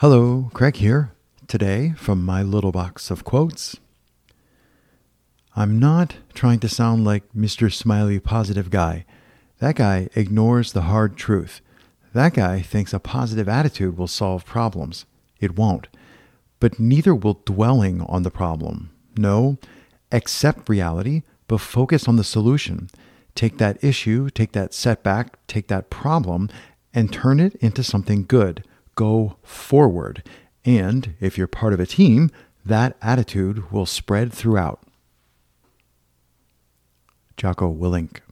Hello, Craig here, today from my little box of quotes. I'm not trying to sound like Mr. Smiley Positive Guy. That guy ignores the hard truth. That guy thinks a positive attitude will solve problems. It won't. But neither will dwelling on the problem. No, accept reality, but focus on the solution. Take that issue, take that setback, take that problem, and turn it into something good. Go forward. And if you're part of a team, that attitude will spread throughout. Jocko Willink.